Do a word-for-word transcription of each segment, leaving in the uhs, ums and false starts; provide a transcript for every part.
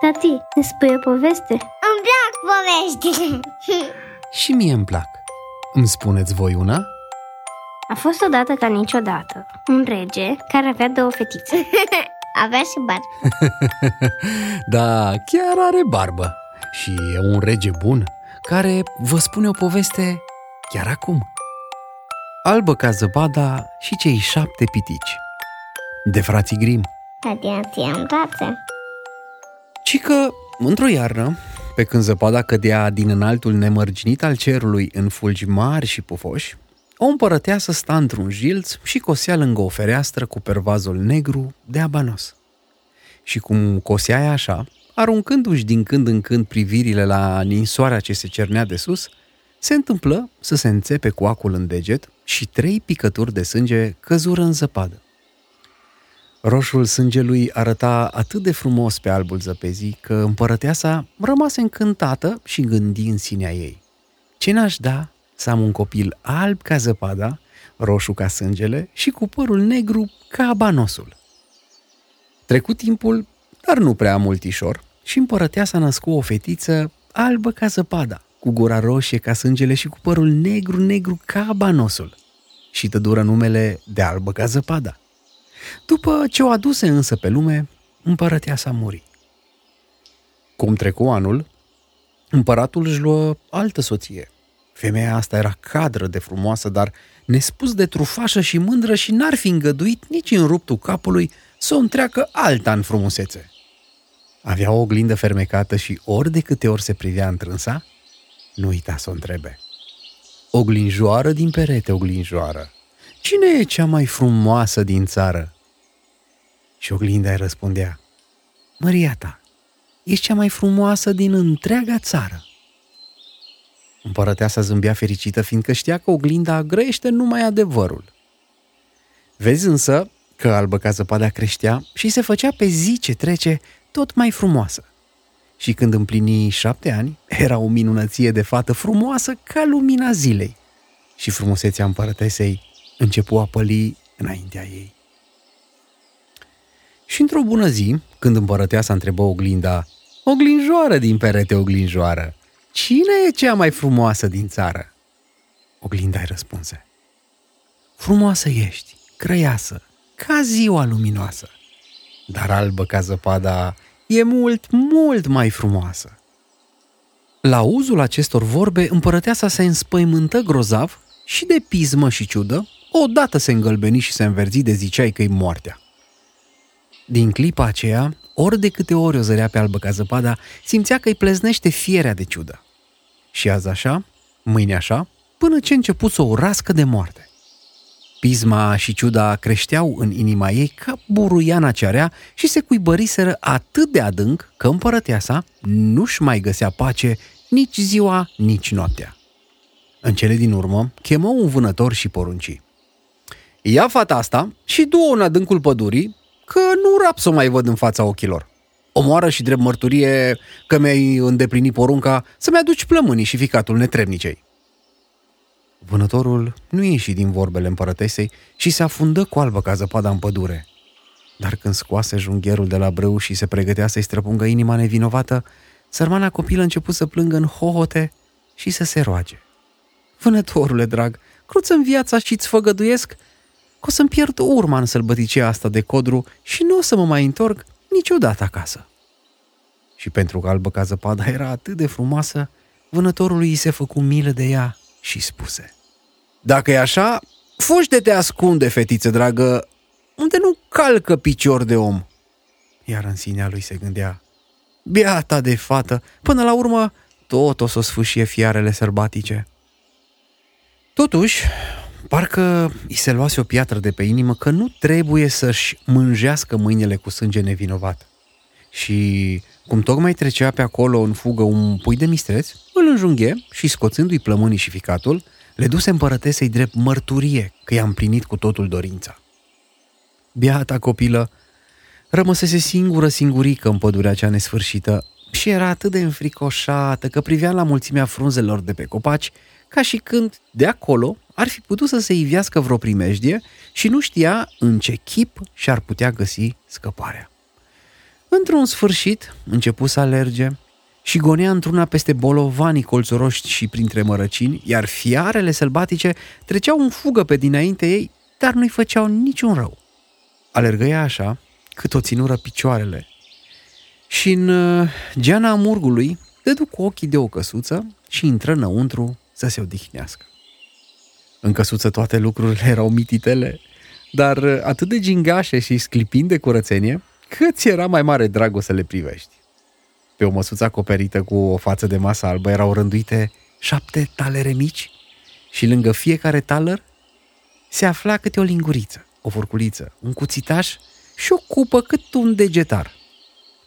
Tati, îmi spui o poveste? Îmi plac povești. Și mie îmi plac. Îmi spuneți voi una? A fost odată ca niciodată un rege care avea două fetițe. Avea și barbă. Da, chiar are barbă. Și e un rege bun care vă spune o poveste chiar acum. Albă ca zăpada și cei șapte pitici, de frații Grim. Cică, într-o iarnă, pe când zăpada cădea din înaltul nemărginit al cerului în fulgi mari și pufoși, o împărăteasă sta într-un jilț și cosea lângă o fereastră cu pervazul negru de abanos. Și cum cosea ea așa, aruncându-și din când în când privirile la ninsoarea ce se cernea de sus, se întâmplă să se înțepe coacul în deget și trei picături de sânge căzură în zăpadă. Roșul sângelui arăta atât de frumos pe albul zăpezii că împărăteasa rămase încântată și gândi în sinea ei: ce n-aș da să am un copil alb ca zăpada, roșu ca sângele și cu părul negru ca abanosul. Trecut timpul, dar nu prea multișor, și împărăteasa născu o fetiță albă ca zăpada, cu gura roșie ca sângele și cu părul negru-negru ca abanosul, și dădură numele de albă ca zăpada. După ce o aduse însă pe lume, împărăteasa muri. Cum trecu anul, împăratul își luă altă soție. Femeia asta era cadră de frumoasă, dar nespus de trufașă și mândră și n-ar fi îngăduit nici în ruptul capului să o întreacă alta în frumusețe. Avea o oglindă fermecată și ori de câte ori se privea întrânsa, nu uita să o întrebe: oglinjoară din perete, oglinjoară, cine e cea mai frumoasă din țară? Și oglinda îi răspundea: Măria ta, ești cea mai frumoasă din întreaga țară. Împărăteasa zâmbea fericită, fiindcă știa că oglinda agrește numai adevărul. Vezi însă că albă ca zăpada creștea și se făcea pe zi ce trece tot mai frumoasă. Și când împlini șapte ani, era o minunăție de fată frumoasă ca lumina zilei. Și frumusețea împărătesei începu a păli înaintea ei. Și într-o bună zi, când împărăteasa întrebă oglinda: oglinjoară din perete, oglinjoară, cine e cea mai frumoasă din țară? Oglinda-i răspunse: frumoasă ești, crăiasă, ca ziua luminoasă, dar albă ca zăpada e mult, mult mai frumoasă. La auzul acestor vorbe, împărăteasa se înspăimântă grozav și de pismă și ciudă, odată se îngălbeni și se înverzi de ziceai că-i moartea. Din clipa aceea, ori de câte ori o zărea pe albă ca zăpada, simțea că îi pleznește fierea de ciudă. Și azi așa, mâine așa, până ce început să o urască de moarte. Pisma și ciuda creșteau în inima ei ca buruiana cearea și se cuibăriseră atât de adânc că împărăteasa nu-și mai găsea pace nici ziua, nici noaptea. În cele din urmă, chemă un vânător și porunci: ia fata asta și du-o în adâncul pădurii, că nu rap să o mai văd în fața ochilor. Omoară și drept mărturie că mi-ai îndeplinit porunca să-mi aduci plămânii și ficatul netrebnicei. Vânătorul nu ieși din vorbele împărătesei și se afundă cu albă ca zăpada în pădure. Dar când scoase jungherul de la brâu și se pregătea să-i străpungă inima nevinovată, sărmana copilă început să plângă în hohote și să se roage: vânătorule drag, cruță-mi viața și-ți făgăduiesc că o să-mi pierd urma în sălbăticia asta de codru și nu o să mă mai întorc niciodată acasă. Și pentru că albă ca zăpada era atât de frumoasă, vânătorului îi se făcu milă de ea și spuse: dacă e așa, fugi de te ascunde, fetiță dragă, unde nu calcă picior de om. Iar în sinea lui se gândea: beata de fată, până la urmă tot o să o sfâșie fiarele sălbatice. Totuși, parcă i se luase o piatră de pe inimă că nu trebuie să-și mânjească mâinile cu sânge nevinovat. Și cum tocmai trecea pe acolo în fugă un pui de mistreți, îl înjunghe și, scoțându-i plămânii și ficatul, le duse împărătesei drept mărturie că i-a împlinit cu totul dorința. Beata copilă rămăsese singură singurică în pădurea cea nesfârșită și era atât de înfricoșată că privea la mulțimea frunzelor de pe copaci, ca și când de acolo ar fi putut să se ivească vreo primejdie și nu știa în ce chip și-ar putea găsi scăparea. Într-un sfârșit, începu să alerge și gonea într-una peste bolovanii colțoroși și printre mărăcini, iar fiarele sălbatice treceau în fugă pe dinainte ei, dar nu-i făceau niciun rău. Alergă ea așa, cât o ținură picioarele. Și în geana amurgului dădu cu ochii de o căsuță și intră înăuntru să se odihnească. În căsuță toate lucrurile erau mititele, dar atât de gingașe și sclipind de curățenie, cât era mai mare dragul să le privești. Pe o măsuță acoperită cu o față de masă albă erau rânduite șapte talere mici și lângă fiecare taler se afla câte o linguriță, o furculiță, un cuțitaș și o cupă cât un degetar.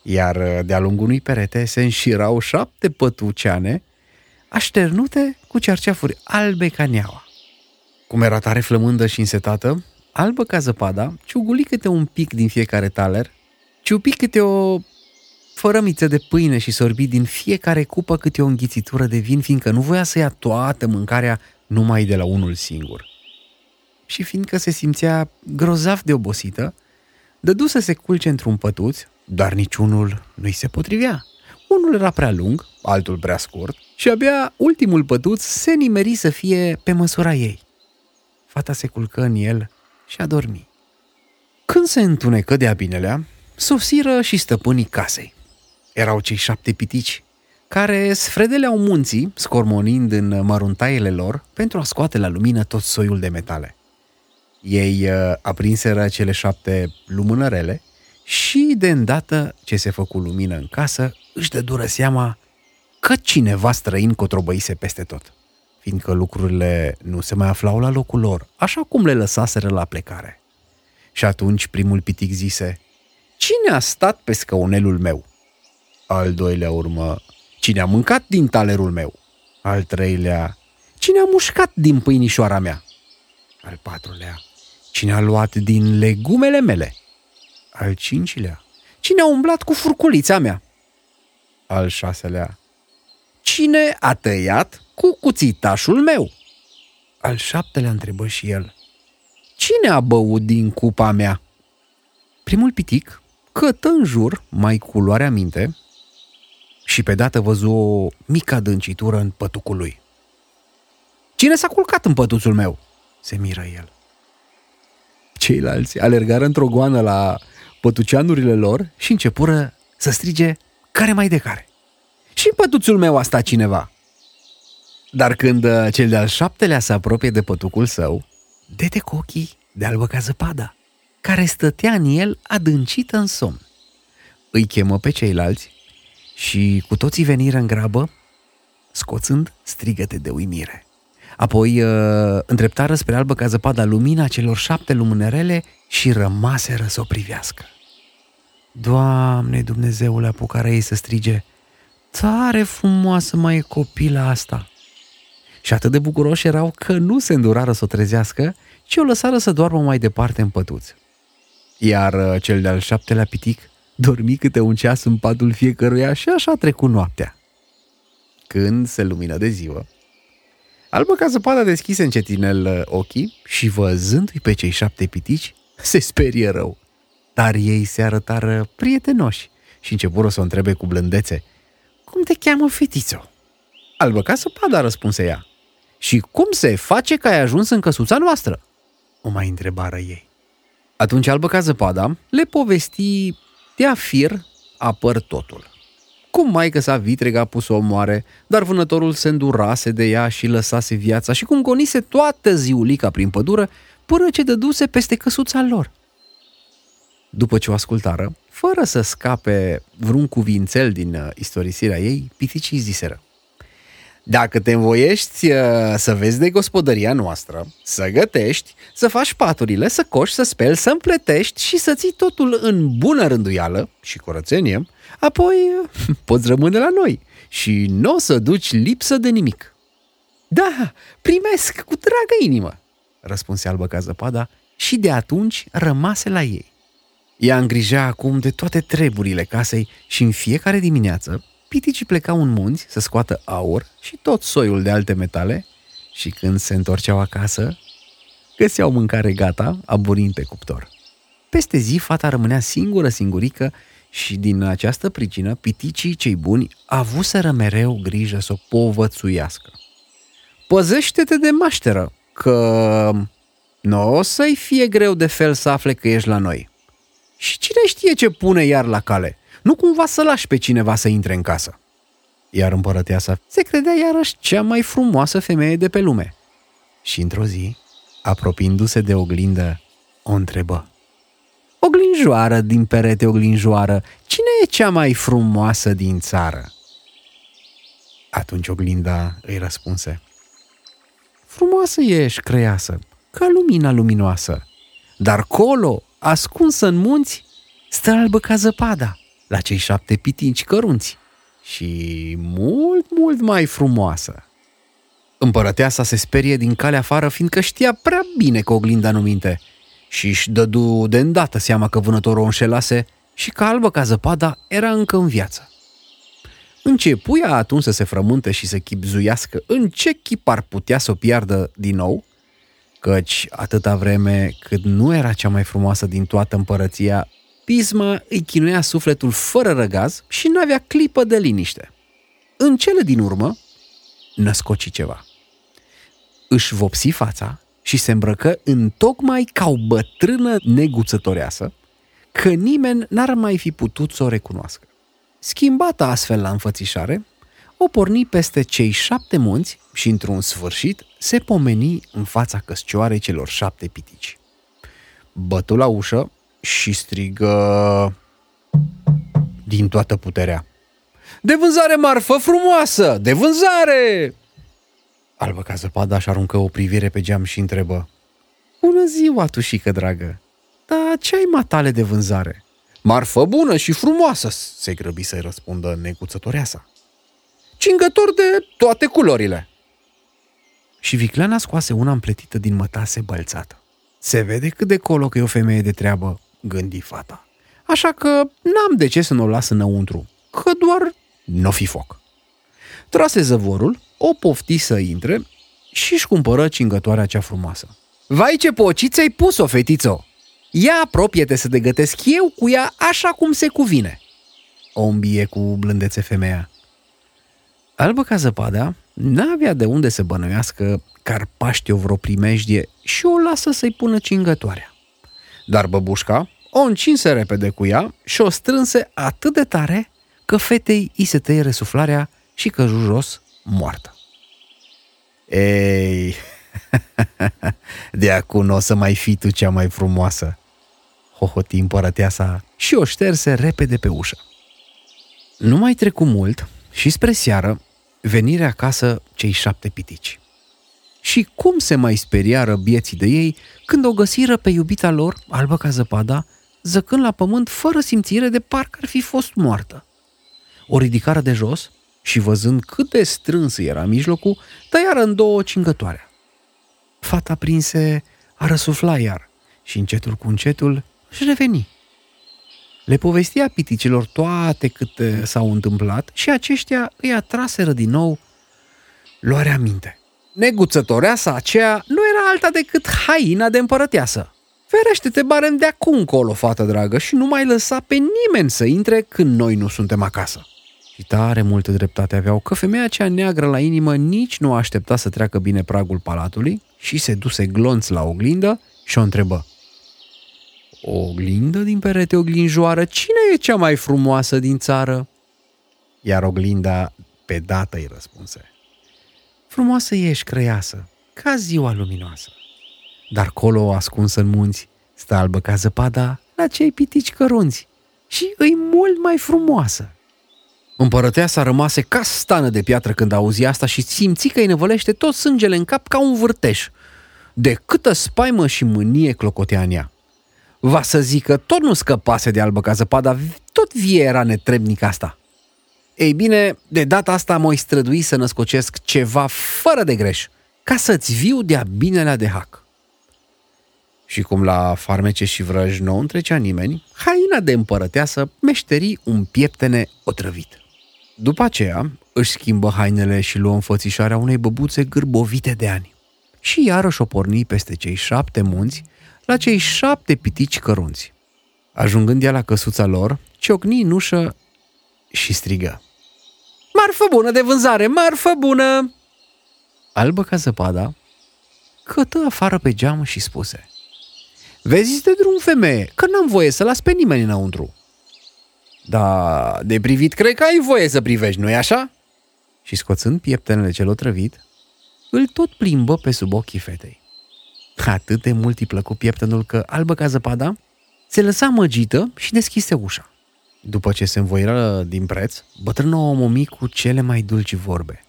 Iar de-a lungul unui perete se înșirau șapte pătuceane așternute cu cerceafuri albe ca neaua. Cum era tare flămândă și însetată, Albă ca Zăpada ciuguli câte un pic din fiecare taler, ciupi câte o fărămiță de pâine și sorbi din fiecare cupă câte o înghițitură de vin, fiindcă nu voia să ia toată mâncarea numai de la unul singur. Și fiindcă se simțea grozav de obosită, dădu să se culce într-un pătuț, dar niciunul nu-i se potrivea. Unul era prea lung, altul prea scurt și abia ultimul pătuț se nimeri să fie pe măsura ei. Fata se culcă în el și a dormit. Când se întunecă de-a binelea, sosiră și stăpânii casei. Erau cei șapte pitici, care sfredeleau munții, scormonind în măruntaiele lor pentru a scoate la lumină tot soiul de metale. Ei aprinseră cele șapte lumânărele și, de îndată ce se făcu lumină în casă, își dădură seama că cineva străin cotrobăise peste tot, fiindcă lucrurile nu se mai aflau la locul lor, așa cum le lăsaseră la plecare. Și atunci primul pitic zise: "Cine a stat pe scăunelul meu?" Al doilea urmă: "Cine a mâncat din talerul meu?" Al treilea: "Cine a mușcat din pâinișoara mea?" Al patrulea: "Cine a luat din legumele mele?" Al cincilea: "Cine a umblat cu furculița mea?" Al șaselea: "Cine a tăiat cu cuțitașul meu?" Al șaptelea întrebă și el: "Cine a băut din cupa mea?" Primul pitic cătă în jur mai cu luarea minte și pe dată văzu o mică adâncitură în pătucul lui. "Cine s-a culcat în pătuțul meu?" se miră el. Ceilalți alergară într-o goană la pătuceanurile lor și începură să strige care mai de care: "Și în pătuțul meu a stat cineva!" Dar când cel de-al șaptelea se apropie de pătucul său, dete cu ochii de albă ca zăpada, care stătea în el adâncită în somn. Îi chemă pe ceilalți și cu toții veniră în grabă, scoțând strigăte de uimire. Apoi îndreptară spre albă ca zăpada lumina celor șapte lumânărele și rămaseră să o privească. Doamne Dumnezeule, apucară ei să strige: "Tare frumoasă mai e copila asta!" Și atât de bucuroși erau că nu se îndurară să o trezească, ci o lăsară să doarmă mai departe în pătuț. Iar cel de-al șaptelea pitic dormi câte un ceas în patul fiecăruia și așa trecu noaptea. Când se lumină de ziua, Albă ca Zăpada deschise încetinel ochii și, văzându-i pe cei șapte pitici, se sperie rău. Dar ei se arătară prietenoși și începură să o întrebe cu blândețe: "Cum te cheamă, fetițo?" Albă ca Zăpada, răspunse ea. "Și cum se face că ai ajuns în căsuța noastră?" o mai întrebară ei. Atunci Albă ca Zăpada le povesti de-a fir apăr totul. Cum maică sa vitreg a pus-o moare, dar vânătorul se îndurase de ea și lăsase viața, și cum gonise toată ziulica prin pădură până ce dăduse peste căsuța lor. După ce o ascultară, fără să scape vreun cuvințel din istorisirea ei, piticii ziseră: "Dacă te învoiești să vezi de gospodăria noastră, să gătești, să faci paturile, să coși, să speli, să împletești și să ții totul în bună rânduială și curățenie, apoi poți rămâne la noi și nu o să duci lipsă de nimic." "Da, primesc cu dragă inimă," răspunse Albă ca Zăpada și de atunci rămase la ei. Ea îngrija acum de toate treburile casei și în fiecare dimineață piticii plecau în munți să scoată aur și tot soiul de alte metale și când se întorceau acasă, găseau mâncare gata, aburind pe cuptor. Peste zi, fata rămânea singură singurică Și din această pricină, piticii cei buni avuseră mereu grijă să o povățuiască. Păzește-te de mașteră, că nu o să-i fie greu de fel să afle că ești la noi. Și cine știe ce pune iar la cale? Nu cumva să lași pe cineva să intre în casă. Iar împărăteasa se credea iarăși cea mai frumoasă femeie de pe lume. Și într-o zi, apropiindu-se de oglindă, o întrebă. Oglinjoară din perete, oglinjoară, cine e cea mai frumoasă din țară? Atunci oglinda îi răspunse. Frumoasă ești, creasă, ca lumina luminoasă, dar colo, ascunsă în munți, stă albă ca zăpada, la cei șapte pitici cărunți și mult, mult mai frumoasă. Împărăteasa se sperie din cale afară, fiindcă știa prea bine că oglinda nu minte. Și își dădu de îndată seama că vânătorul o înșelase și că albă ca zăpada era încă în viață. Începuia atunci să se frământe și să chibzuiască în ce chip ar putea să o piardă din nou, căci atâta vreme cât nu era cea mai frumoasă din toată împărăția, pisma îi chinuia sufletul fără răgaz și n-avea clipă de liniște. În cele din urmă, născoci ceva. Își vopsi fața și se îmbrăcă în tocmai ca o bătrână neguțătoreasă, că nimeni n-ar mai fi putut să o recunoască. Schimbată astfel la înfățișare, o porni peste cei șapte munți și într-un sfârșit se pomeni în fața căscioarei celor șapte pitici. Bătu la ușă și strigă din toată puterea. De vânzare, marfă frumoasă! De vânzare! Albă ca zăpada și aruncă o privire pe geam și întrebă. Bună ziua, tușică dragă! Dar ce ai matale de vânzare? Marfă bună și frumoasă, se grăbi să-i răspundă necuțătoreasa. Cingător de toate culorile! Și vicleana scoase una împletită din mătase bălțată. Se vede cât de colo că e o femeie de treabă, gândi fata. Așa că n-am de ce să n-o las înăuntru, că doar n-o fi foc. Trase zăvorul, o pofti să intre și-și cumpără cingătoarea cea frumoasă. Vai ce pociță ai pus-o, fetițo! Ia apropie-te să te gătesc eu cu ea așa cum se cuvine! O îmbie cu blândețe femeia. Albă ca zăpada n-avea de unde să bănuiască că ar paște-o vreo primejdie și o lasă să-i pună cingătoarea. Dar băbușca o încinse repede cu ea și o strânse atât de tare că fetei i se tăie resuflarea și că jos moartă. Ei, de acum n-o să mai fii tu cea mai frumoasă, hohoti împărăteasa și o șterse repede pe ușă. Nu mai trecu mult și spre seară venire acasă cei șapte pitici. Și cum se mai speriară bieții de ei când o găsiră pe iubita lor, albă ca zăpada, zăcând la pământ fără simțire de parcă ar fi fost moartă. O ridicară de jos și văzând cât de strâns era mijlocul, tăiară în două cingătoarea. Fata prinse a răsufla iar și încetul cu încetul își reveni. Le povestia piticilor toate câte s-au întâmplat și aceștia îi atraseră din nou luarea minte. Neguțătoreasa aceea nu era alta decât haina de împărăteasă. Ferește-te, barem de acum colo, fată dragă, și nu mai lăsa pe nimeni să intre când noi nu suntem acasă. Și tare multă dreptate aveau că femeia cea neagră la inimă nici nu aștepta să treacă bine pragul palatului și se duse glonț la oglindă și o întrebă. Oglindă din perete, oglinjoară, cine e cea mai frumoasă din țară? Iar oglinda pe dată îi răspunse. Frumoasă ești, creiasă, ca ziua luminoasă. Dar colo, ascunsă în munți, stă albă ca zăpada la cei pitici cărunți și îi mult mai frumoasă. Împărăteasa rămase ca stană de piatră când auzi asta și simți că îi năvălește tot sângele în cap ca un vârteș. De câtă spaimă și mânie clocotea în ea. Va să zică, tot nu scăpase de albă ca zăpada, tot vie era netrebnic asta. Ei bine, de data asta m-o strădui să născocesc ceva fără de greș, ca să-ți viu de-a binelea de hac. Și cum la farmece și vrăj nu întrecea nimeni, haina de împărăteasă meșteri un pieptene otrăvit. După aceea își schimbă hainele și luă înfățișarea unei băbuțe gârbovite de ani. Și iarăși o porni peste cei șapte munți la cei șapte pitici cărunți. Ajungând ea la căsuța lor, ciocni în ușă și strigă: "Marfă bună de vânzare, marfă bună!" Albă ca Zăpada cătă afară pe geam și spuse: "Vezi de drum, femeie, că n-am voie să las pe nimeni înăuntru." "Da, de privit cred că ai voie să privești, nu-i așa?" Și scoțând pieptenele cel otrăvit, îl tot plimbă pe sub ochii fetei. Atât de mult îi plăcu pieptenul că Albă ca Zăpada se lăsa măgită și deschise ușa. După ce se învoiră din preț, bătrână o momi cu cele mai dulci vorbe: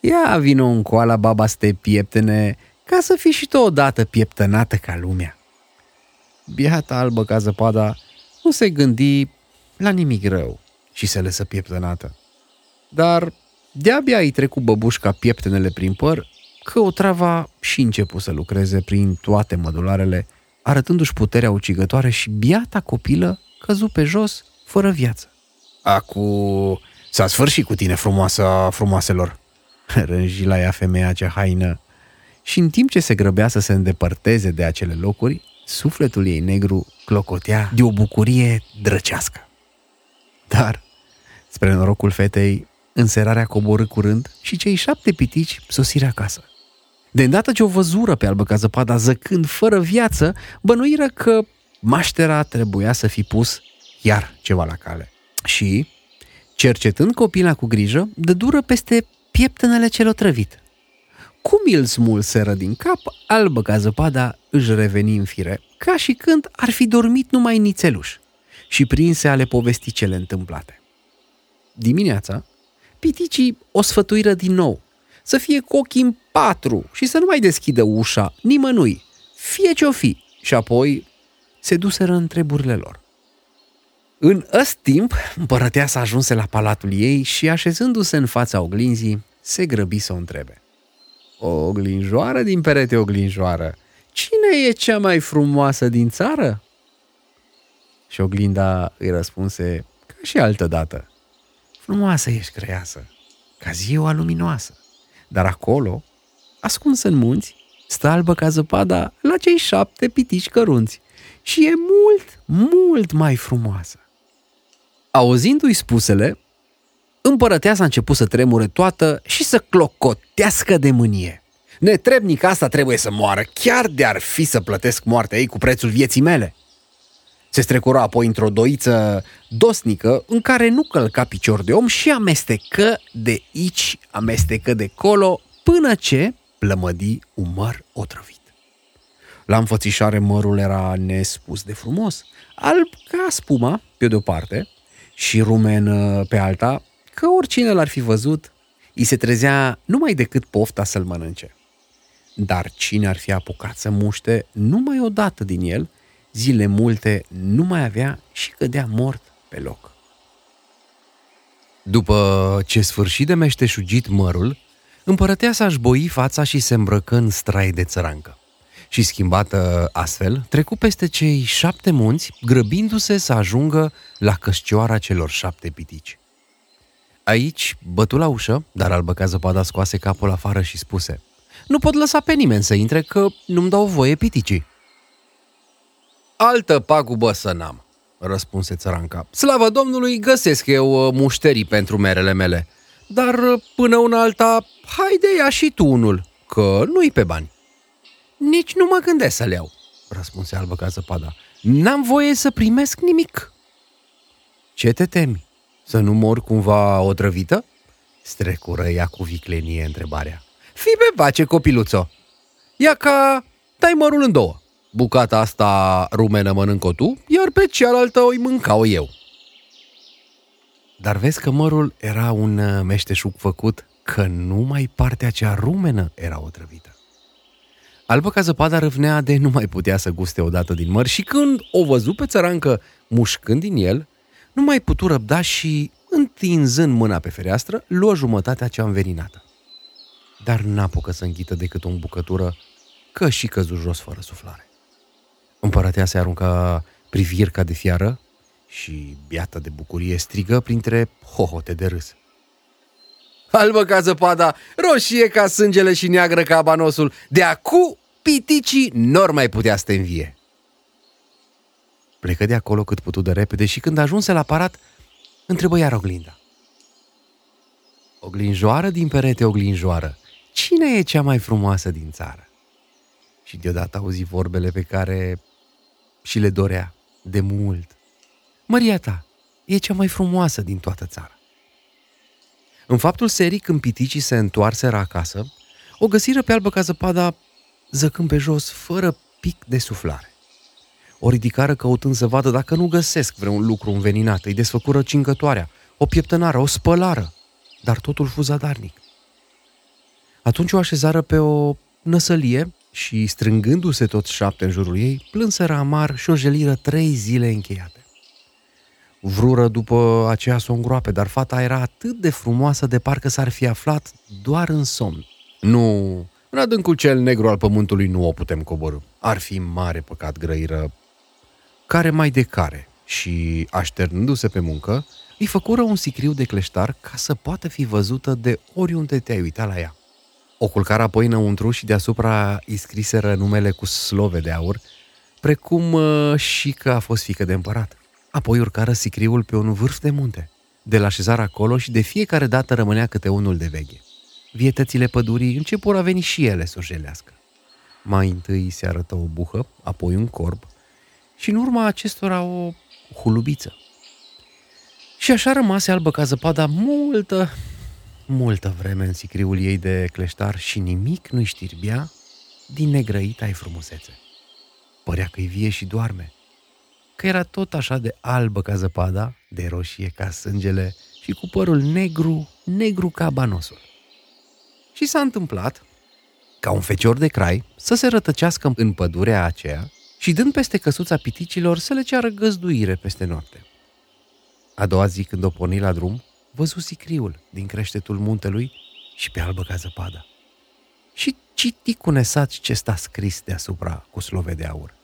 "Ia vino încoala, baba, să te pieptene, ca să fii și tu odată pieptănată ca lumea." Biata Albă ca Zăpada nu se gândi la nimic rău și se lăsă pieptănată. Dar de-abia îi trecu băbușca pieptenele prin păr, că otrava și începu să lucreze prin toate mădularele, arătându-și puterea ucigătoare, și biata copilă căzu pe jos, fără viață. "Acu, s-a sfârșit cu tine, frumoasa frumoaselor!" rânji la ea femeia cea haină. Și în timp ce se grăbea să se îndepărteze de acele locuri, sufletul ei negru clocotea de o bucurie drăcească. Dar, spre norocul fetei, înserarea coborâ curând și cei șapte pitici sosiră acasă. De îndată ce o văzură pe Albă ca Zăpada zăcând fără viață, bănuiră că maștera trebuia să fi pus iar ceva la cale. Și, cercetând copila cu grijă, dădură peste pieptenele cel otrăvit. Cum îl smulseră din cap, Albă ca Zăpada își reveni în fire, ca și când ar fi dormit numai nițeluș, și prinse ale povestii cele întâmplate. Dimineața, piticii o sfătuiră din nou să fie cu ochii în patru și să nu mai deschidă ușa nimănui, fie ce-o fi, și apoi se duseră în treburile lor. În ăst timp, împărăteasa ajunse la palatul ei și, așezându-se în fața oglinzii, se grăbi să o întrebe: "O oglinjoară din perete, oglinjoară, cine e cea mai frumoasă din țară?" Și oglinda îi răspunse, ca și altădată: "Frumoasă ești, creasă, ca ziua luminoasă, dar acolo, ascunsă în munți, stă Albă ca Zăpada la cei șapte pitici cărunți și e mult, mult mai frumoasă." Auzindu-i spusele, împărăteasa a început să tremure toată și să clocotească de mânie: "Netrebnica asta trebuie să moară, chiar de-ar fi să plătesc moartea ei cu prețul vieții mele." Se strecură apoi într-o doiță dosnică în care nu călca picior de om și amestecă de aici, amestecă de colo, până ce plămădi un măr otrăvit. La înfățișare mărul era nespus de frumos, alb ca spuma pe de-o parte și rumen pe alta, că oricine l-ar fi văzut, îi se trezea numai decât pofta să-l mănânce. Dar cine ar fi apucat să muște numai odată din el, zile multe nu mai avea și cădea mort pe loc. După ce sfârși de meșteșugit mărul, împărăteasa își boi fața și se îmbrăcă în strai de țărancă. Și, schimbată astfel, trecu peste cei șapte munți, grăbindu-se să ajungă la căscioara celor șapte pitici. Aici bătu la ușă, dar Albă ca Zăpada scoase capul afară și spuse: "Nu pot lăsa pe nimeni să intre, că nu-mi dau voie piticii." "Altă pagubă să n-am," răspunse țăranca. "Slavă Domnului, găsesc eu mușterii pentru merele mele, dar până una alta, haide ia și tu unul, că nu-i pe bani." "Nici nu mă gândesc să le iau," răspunse Albă ca Zăpada. "N-am voie să primesc nimic." "Ce te temi? Să nu mor cumva otrăvită?" strecură ea cu viclenie întrebarea. "Fii pe pace, copiluțo! Ia ca tai mărul în două. Bucata asta rumenă mănânc-o tu, iar pe cealaltă o-i mânca-o eu." Dar vezi că mărul era un meșteșug făcut, că numai partea cea rumenă era otrăvită. Albă ca Zăpada râvnea de nu mai putea să guste odată din măr și când o văzu pe țărancă mușcând din el, nu mai putu răbda și, întinzând mâna pe fereastră, luă jumătatea cea înveninată. Dar n-apucă să înghită decât o bucătură, că și căzu jos fără suflare. Împărăteasa arunca priviri ca de fiară și, biata de bucurie, strigă printre hohote de râs: "Albă ca Zăpada, roșie ca sângele și neagră ca abanosul, de acu piticii n-or mai putea să te învie." Plecă de acolo cât putu de repede și când ajunse la parat, întrebă iar oglinda. Oglinjoară din perete, oglinjoară, cine e cea mai frumoasă din țară? Și deodată auzi vorbele pe care și le dorea de mult. Măria ta e cea mai frumoasă din toată țara. În faptul serii, când piticii se întoarseră acasă, o găsiră pe Albă ca Zăpada zăcând pe jos, fără pic de suflare. O ridicară căutând să vadă dacă nu găsesc vreun lucru înveninat, îi desfăcură cincătoarea, o pieptănară, o spălară, dar totul fu zadarnic. Atunci o așezară pe o năsălie și, strângându-se toți șapte în jurul ei, plânseră amar și o jeliră trei zile încheiate. Vrură după aceea să o îngroape, dar fata era atât de frumoasă de parcă s-ar fi aflat doar în somn. Nu, în adâncul cel negru al pământului nu o putem coborî. Ar fi mare păcat, grăiră care mai de care și, așternându-se pe muncă, îi făcură un sicriu de cleștar ca să poată fi văzută de oriunde te-ai uita la ea. O culcară apoi înăuntru și deasupra îi scriseră numele cu slove de aur, precum și că a fost fiică de împărat. Apoi urcară sicriul pe un vârf de munte, de la așezară acolo și de fiecare dată rămânea câte unul de veche. Vietățile pădurii începură a veni și ele să o jelească. Mai întâi se arătă o buhă, apoi un corb și în urma acestora o hulubiță. Și așa rămase Albă ca Zăpada multă, multă vreme în sicriul ei de cleștar și nimic nu-i știrbea din negrăita ei frumusețe. Părea că-i vie și doarme, că era tot așa de albă ca zăpada, de roșie ca sângele și cu părul negru, negru ca banosul. Și s-a întâmplat, ca un fecior de crai, să se rătăcească în pădurea aceea și, dând peste căsuța piticilor, să le ceară găzduire peste noapte. A doua zi, când o porni la drum, văzu sicriul din creștetul muntelui și pe Albă ca Zăpada. Și citi cu nesaci ce sta scris deasupra cu slove de aur.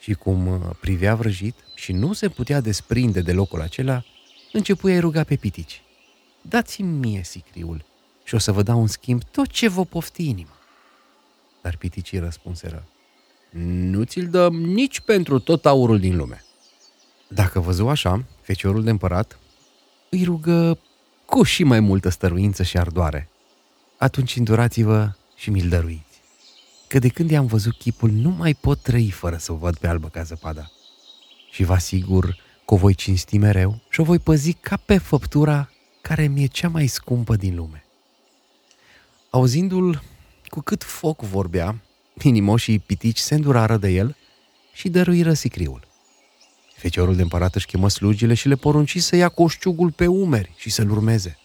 Și cum privea vrăjit și nu se putea desprinde de locul acela, începuia a-i ruga pe pitici. Dați-mi mie sicriul și o să vă dau în schimb tot ce vă pofti inima. Dar piticii răspunseră, nu ți-l dăm nici pentru tot aurul din lume. Dacă văzu așa, feciorul de împărat îi rugă cu și mai multă stăruință și ardoare. Atunci îndurați-vă și mi-l dăruiți, că de când i-am văzut chipul nu mai pot trăi fără să o văd pe Albă ca Zăpada. Și vă asigur că o voi cinsti mereu și o voi păzi ca pe făptura care mi-e cea mai scumpă din lume. Auzindu-l cu cât foc vorbea, inimoșii pitici se îndurară de el și dăruiră sicriul. Feciorul de împărat își chemă slugile și le porunci să ia coșciugul pe umeri și să-l urmeze.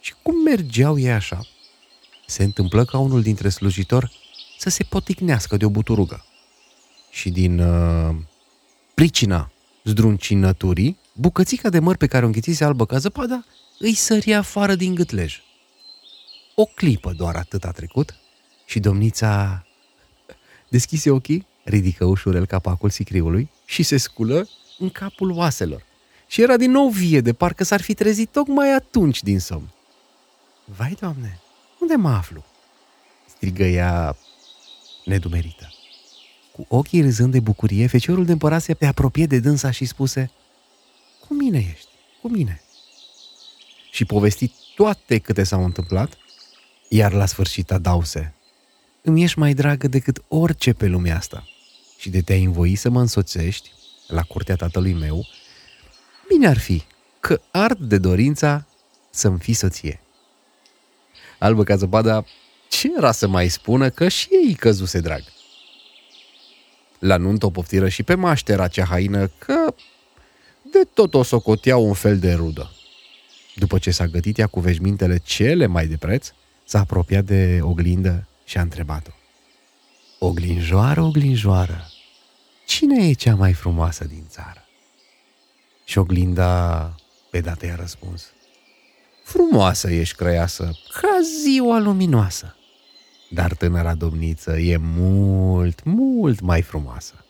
Și cum mergeau ei așa, se întâmplă ca unul dintre slujitori să se poticnească de o buturugă. Și din uh, pricina zdruncinăturii, bucățica de măr pe care o înghițise Albă ca Zăpada îi sări afară din gâtlej. O clipă doar atât a trecut și domnița deschise ochii, ridică ușurel capacul sicriului și se sculă în capul oaselor. Și era din nou vie, de parcă s-ar fi trezit tocmai atunci din somn. Vai, Doamne, unde mă aflu? Strigă ea nedumerită. Cu ochii râzând de bucurie, feciorul de împărat se apropie de dânsa și spuse, cu mine ești, cu mine. Și povesti toate câte s-au întâmplat, iar la sfârșit adause, îmi ești mai dragă decât orice pe lumea asta. Și de te-ai învoi să mă însoțești la curtea tatălui meu, bine ar fi că ard de dorința să-mi fii soție. Albă ca Zăpada, ce era să mai spună că și ei căzuse drag. La nuntă o poftiră și pe maștera cea haină că de tot o socoteau un fel de rudă. După ce s-a gătit ea cu veșmintele cele mai de preț, s-a apropiat de oglindă și a întrebat-o. Oglinjoară, oglinjoară, cine e cea mai frumoasă din țară? Și oglinda pe dată i-a răspuns, frumoasă ești, crăiasă, ca ziua luminoasă, dar tânăra domniță e mult, mult mai frumoasă.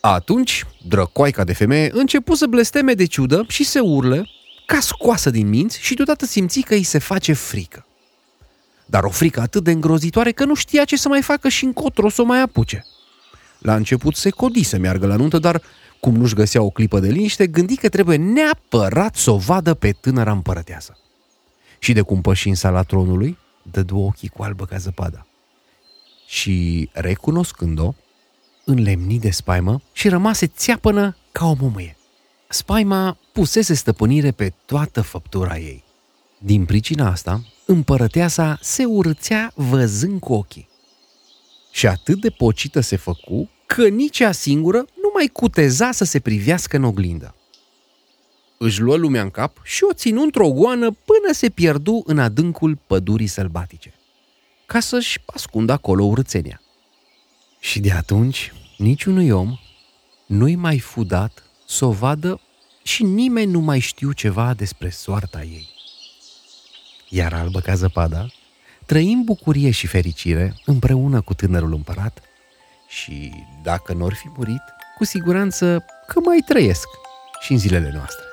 Atunci, drăcoaica de femeie începu să blesteme de ciudă și se urle ca scoasă din minți și deodată simți că îi se face frică. Dar o frică atât de îngrozitoare că nu știa ce să mai facă și încotro să o mai apuce. La început se codi să meargă la nuntă, dar cum nu-și găsea o clipă de liniște, gândi că trebuie neapărat să o vadă pe tânăra împărăteasă. Și de cum păși în sala tronului, dădu ochii cu albă ca zăpada. Și, recunoscând-o, înlemni de spaimă și rămase țeapănă ca o mumie. Spaima pusese stăpânire pe toată făptura ei. Din pricina asta, împărăteasa se urâțea văzând cu ochii. Și atât de pocită se făcu, că nici ea singură nu mai cuteza să se privească în oglindă. Își luă lumea în cap și o ținu într-o goană până se pierdu în adâncul pădurii sălbatice, ca să-și ascundă acolo urâțenia. Și de atunci, niciunui om nu-i mai fu dat să o vadă și nimeni nu mai știu ceva despre soarta ei. Iar albă ca zăpada trăi în bucurie și fericire împreună cu tânărul împărat și, dacă n-or fi murit, cu siguranță că mai trăiesc și în zilele noastre.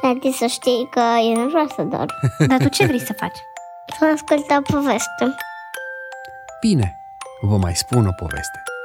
Tati, să știi că e nervoasă doar. Dar tu ce vrei să faci? Să ascultă poveste. Bine, vă mai spun o poveste.